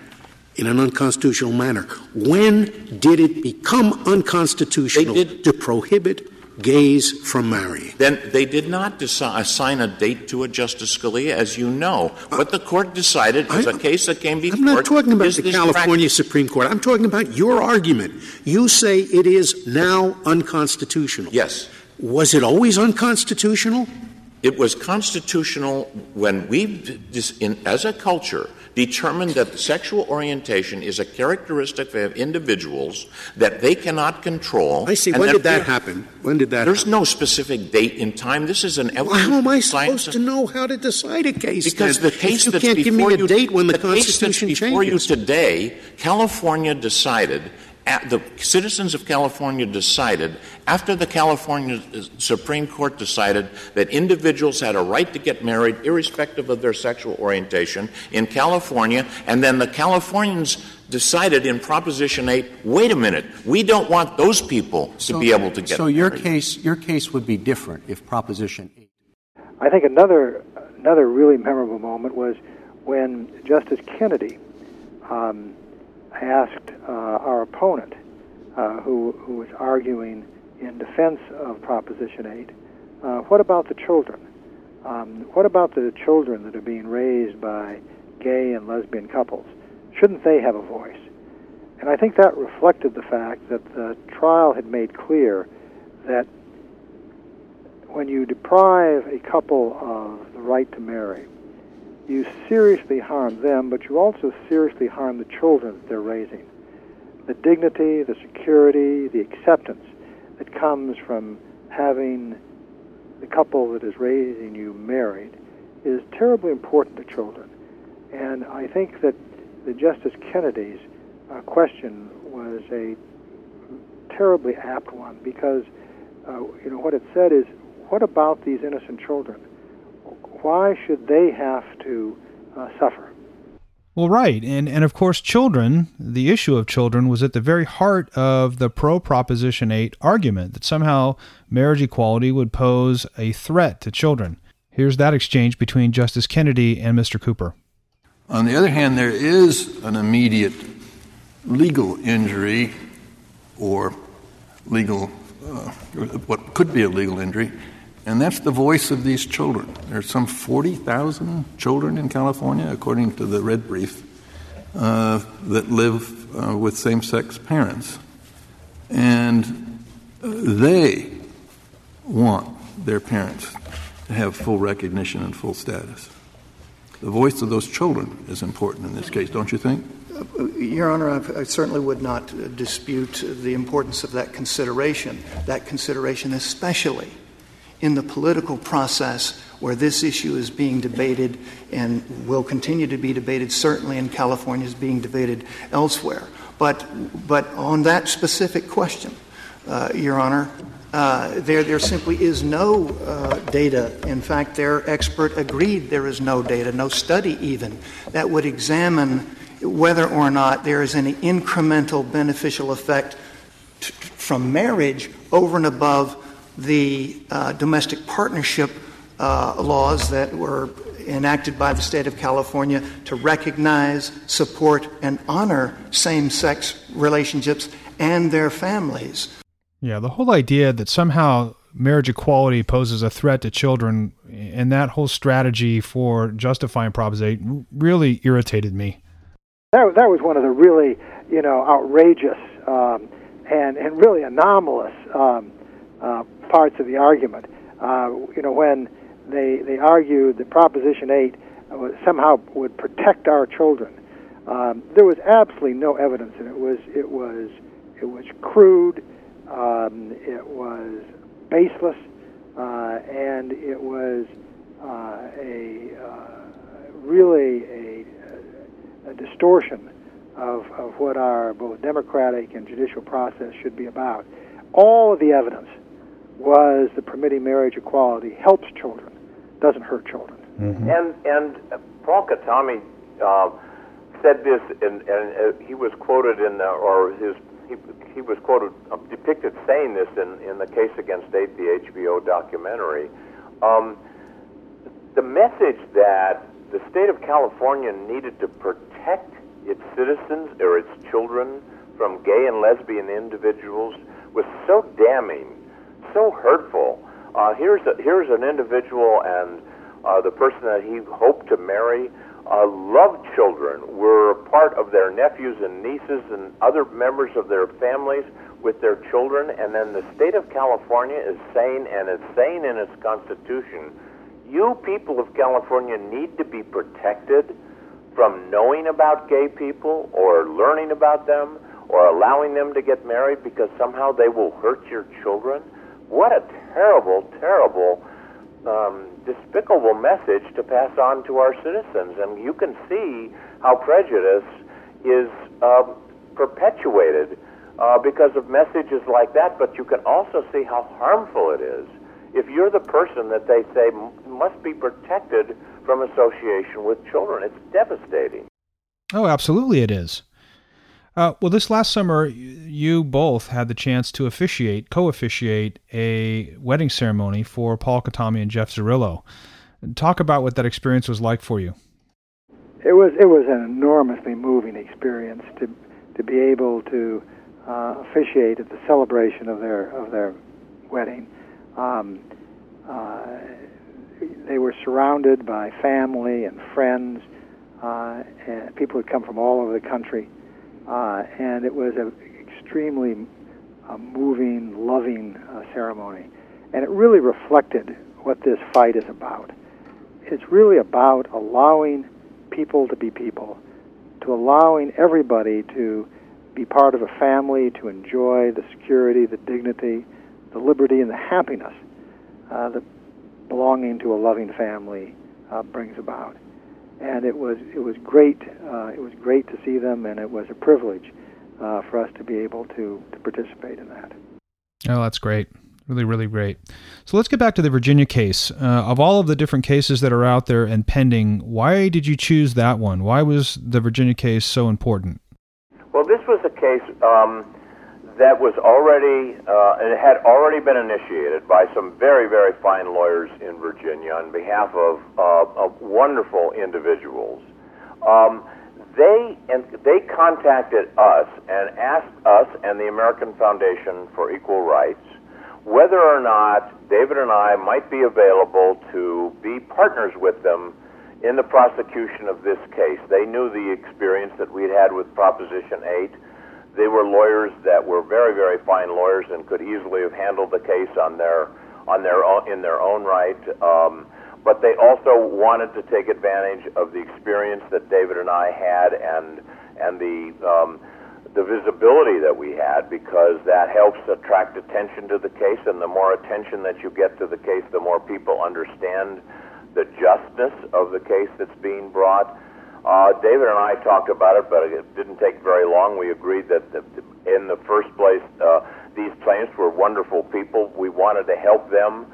When did it become unconstitutional to prohibit gays from marrying? Then they did not assign a date to it, Justice Scalia, as you know. What the court decided is a case that came before. I'm not talking about the California Supreme Court. I'm talking about your argument. You say it is now unconstitutional. Yes. Was it always unconstitutional? It was constitutional when we, as a culture, determined that sexual orientation is a characteristic of individuals that they cannot control. I see. When did that happen? There's no specific date in time. This is an evolution. Well, how am I supposed to know how to decide a case? Because the case that's before you can't give me a date when the Constitution changes. Before you today, California decided. The citizens of California decided, after the California Supreme Court decided that individuals had a right to get married irrespective of their sexual orientation in California, and then the Californians decided in Proposition 8, wait a minute, we don't want those people to be able to get married. So your case would be different if Proposition 8. I think another really memorable moment was when Justice Kennedy asked our opponent, who was arguing in defense of Proposition 8, what about the children? What about the children that are being raised by gay and lesbian couples? Shouldn't they have a voice? And I think that reflected the fact that the trial had made clear that when you deprive a couple of the right to marry, you seriously harm them, but you also seriously harm the children that they're raising. The dignity, the security, the acceptance that comes from having the couple that is raising you married is terribly important to children. And I think that the Justice Kennedy's question was a terribly apt one, because what it said is, what about these innocent children? Why should they have to suffer? Well, right. And of course, children, the issue of children was at the very heart of the pro-Proposition 8 argument that somehow marriage equality would pose a threat to children. Here's that exchange between Justice Kennedy and Mr. Cooper. On the other hand, there is an immediate legal injury or legal, what could be a legal injury, and that's the voice of these children. There's some 40,000 children in California, according to the Red Brief, that live with same-sex parents. And they want their parents to have full recognition and full status. The voice of those children is important in this case, don't you think? Your Honor, I certainly would not dispute the importance of that consideration especially in the political process where this issue is being debated and will continue to be debated, certainly in California is being debated elsewhere. But on that specific question, Your Honor, there simply is no data. In fact, their expert agreed there is no data, no study even, that would examine whether or not there is any incremental beneficial effect from marriage over and above the domestic partnership laws that were enacted by the state of California to recognize, support, and honor same-sex relationships and their families. Yeah, the whole idea that somehow marriage equality poses a threat to children and that whole strategy for justifying Proposition 8 really irritated me. That was one of the really, outrageous and really anomalous parts of the argument. When they argued that Proposition 8 somehow would protect our children, there was absolutely no evidence, and it was crude, it was baseless, and it was really a distortion of what our both democratic and judicial process should be about. all of the evidence was that permitting marriage equality helps children, doesn't hurt children. Mm-hmm. And Paul Katami said this, and he was quoted in he was quoted, depicted saying this in The Case Against 8, the HBO documentary. The message that the state of California needed to protect its citizens or its children from gay and lesbian individuals was so damning, so hurtful. Here's an individual, and the person that he hoped to marry loved children, were part of their nephews and nieces and other members of their families with their children, and then the state of California is saying, and it's saying in its constitution, you people of California need to be protected from knowing about gay people or learning about them or allowing them to get married because somehow they will hurt your children. What a terrible, terrible despicable message to pass on to our citizens, and you can see how prejudice is perpetuated because of messages like that, but you can also see how harmful it is if you're the person that they say must be protected from association with children. It's devastating. Oh, absolutely it is. Well, this last summer, you both had the chance to co-officiate a wedding ceremony for Paul Katami and Jeff Zarrillo. Talk about what that experience was like for you. It was an enormously moving experience to be able to officiate at the celebration of their wedding. They were surrounded by family and friends, and people who come from all over the country. And it was an extremely moving, loving ceremony. And it really reflected what this fight is about. It's really about allowing people to be people, to allowing everybody to be part of a family, to enjoy the security, the dignity, the liberty, and the happiness that belonging to a loving family brings about. And it was great. It was great to see them, and it was a privilege for us to be able to participate in that. Oh, that's great! Really, really great. So let's get back to the Virginia case. Of all of the different cases that are out there and pending, why did you choose that one? Why was the Virginia case so important? Well, this was a case that was already it had already been initiated by some very, very fine lawyers in Virginia on behalf of wonderful individuals. They contacted us and asked us and the American Foundation for Equal Rights whether or not David and I might be available to be partners with them in the prosecution of this case. They knew the experience that we'd had with Proposition 8. They were lawyers that were very, very fine lawyers and could easily have handled the case in their own right. But they also wanted to take advantage of the experience that David and I had and the visibility that we had, because that helps attract attention to the case, and the more attention that you get to the case, the more people understand the justness of the case that's being brought. David and I talked about it, but it didn't take very long. We agreed that in the first place, these plaintiffs were wonderful people. We wanted to help them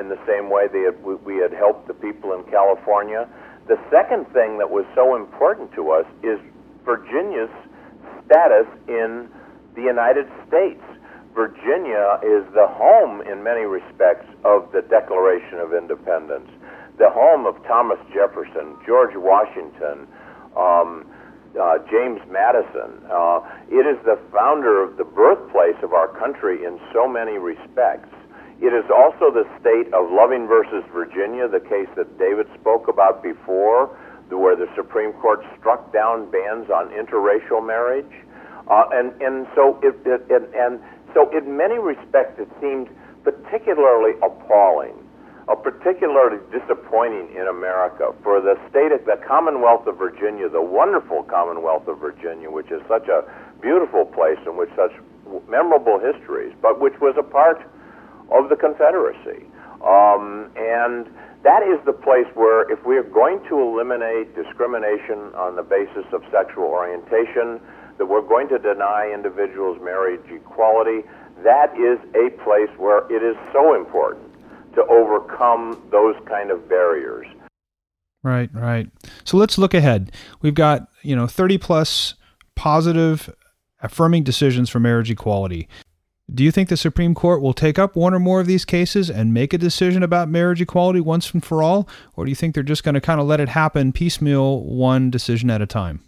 in the same way we had helped the people in California. The second thing that was so important to us is Virginia's status in the United States. Virginia is the home, in many respects, of the Declaration of Independence, the home of Thomas Jefferson, George Washington, James Madison. It is the founder of the birthplace of our country in so many respects. It is also the state of Loving versus Virginia, the case that David spoke about before, where the Supreme Court struck down bans on interracial marriage. So in many respects, it seemed particularly appalling, particularly disappointing in America for the state of the Commonwealth of Virginia, the wonderful Commonwealth of Virginia, which is such a beautiful place and with such memorable histories, but which was a part of the Confederacy. And that is the place where, if we are going to eliminate discrimination on the basis of sexual orientation, that we're going to deny individuals marriage equality, that is a place where it is so important to overcome those kind of barriers. Right, right. So let's look ahead. We've got, 30 plus positive, affirming decisions for marriage equality. Do you think the Supreme Court will take up one or more of these cases and make a decision about marriage equality once and for all? Or do you think they're just going to kind of let it happen piecemeal, one decision at a time?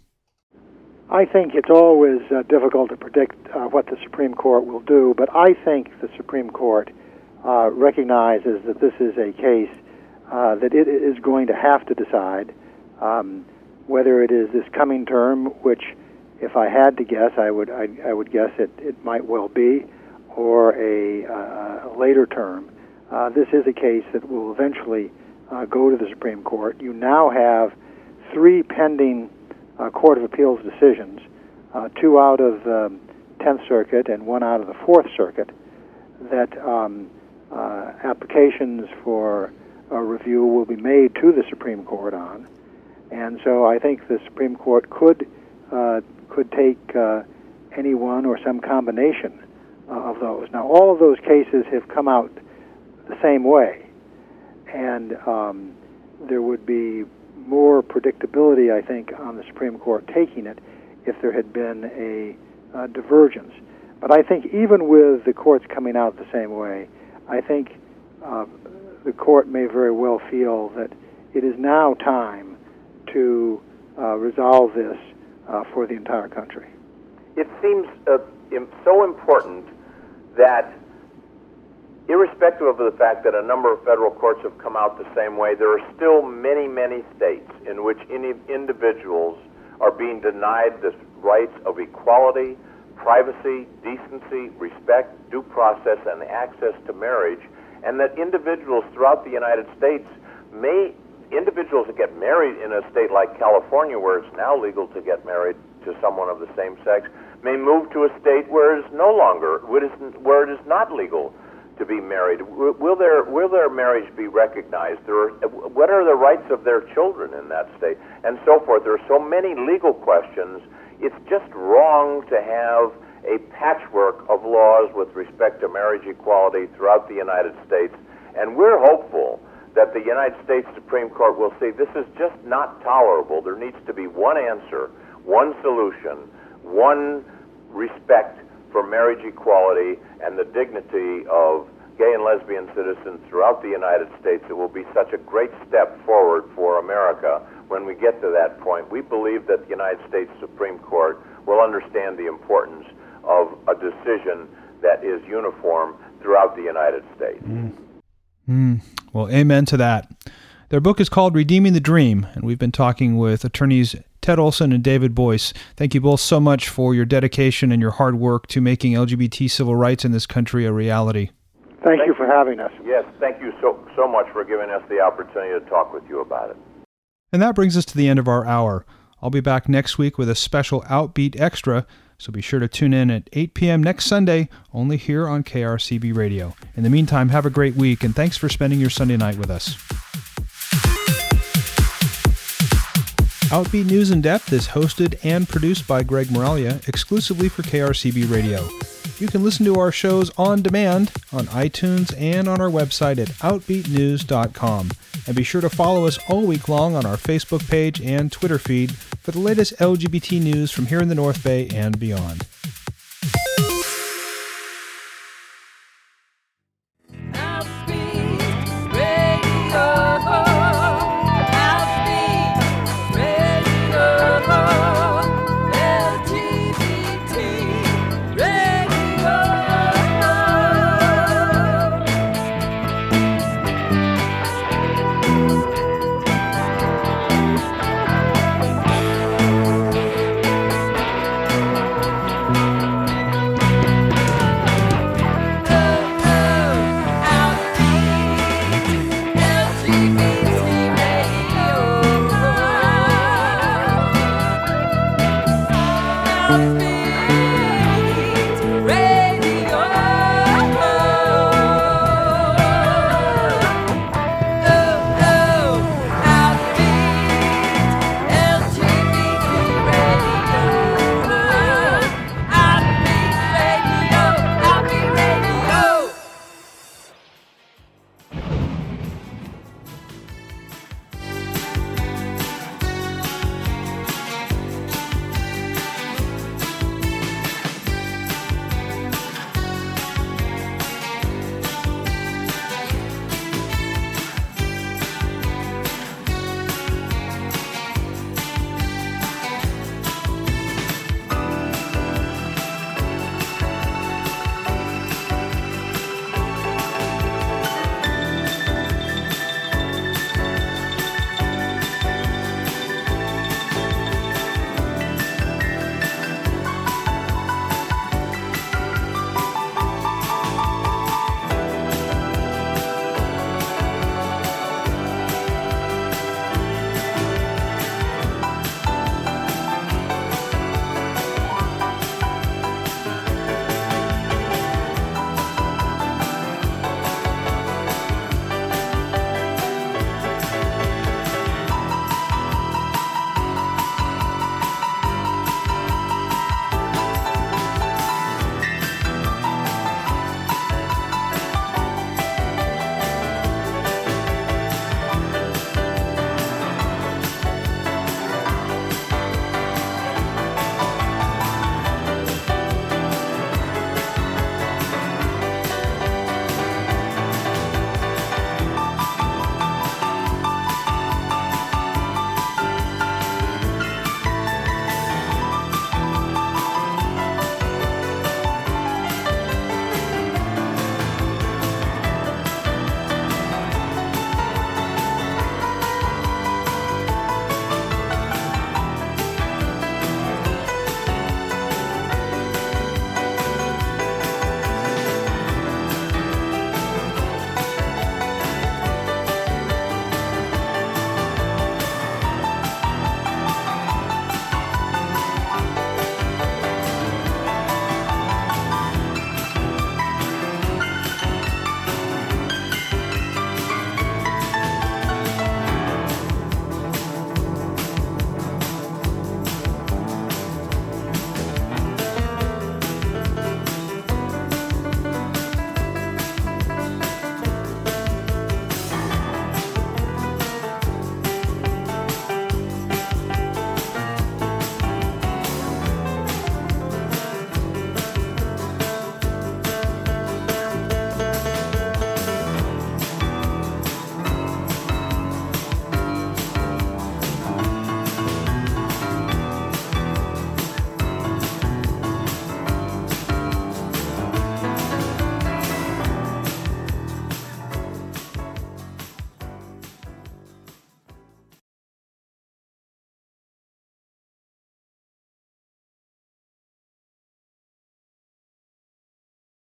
I think it's always difficult to predict what the Supreme Court will do, but I think the Supreme Court recognizes that this is a case that it is going to have to decide whether it is this coming term, which, if I had to guess, I would guess it might well be, or a later term. This is a case that will eventually go to the Supreme Court. You now have three pending Court of Appeals decisions, two out of the 10th Circuit and one out of the 4th Circuit, that applications for a review will be made to the Supreme Court on. And so I think the Supreme Court could take any one or some combination of those. Now, all of those cases have come out the same way, and there would be more predictability, I think, on the Supreme Court taking it if there had been a divergence. But I think even with the courts coming out the same way, I think the court may very well feel that it is now time to resolve this for the entire country. It seems so important that, irrespective of the fact that a number of federal courts have come out the same way, there are still many, many states in which individuals are being denied the rights of equality, privacy, decency, respect, due process, and access to marriage, and that individuals throughout the United States individuals that get married in a state like California, where it's now legal to get married to someone of the same sex, may move to a state where it's no longer, where it is not legal to be married. Will their marriage be recognized? What are the rights of their children in that state, and so forth? There are so many legal questions. It's just wrong to have a patchwork of laws with respect to marriage equality throughout the United States, and we're hopeful that the United States Supreme Court will say this is just not tolerable. There needs to be one answer, one solution, one respect for marriage equality and the dignity of gay and lesbian citizens throughout the United States. It will be such a great step forward for America when we get to that point. We believe that the United States Supreme Court will understand the importance of a decision that is uniform throughout the United States. Well, amen to that. Their book is called Redeeming the Dream, and we've been talking with attorneys Ted Olson and David Boies. Thank you both so much for your dedication and your hard work to making LGBT civil rights in this country a reality. Thank you for having us. Yes, thank you so much for giving us the opportunity to talk with you about it. And that brings us to the end of our hour. I'll be back next week with a special Outbeat Extra, so be sure to tune in at 8 p.m. next Sunday, only here on KRCB Radio. In the meantime, have a great week, and thanks for spending your Sunday night with us. Outbeat News in Depth is hosted and produced by Greg Moraglia, exclusively for KRCB Radio. You can listen to our shows on demand on iTunes and on our website at OutbeatNews.com. And be sure to follow us all week long on our Facebook page and Twitter feed for the latest LGBT news from here in the North Bay and beyond.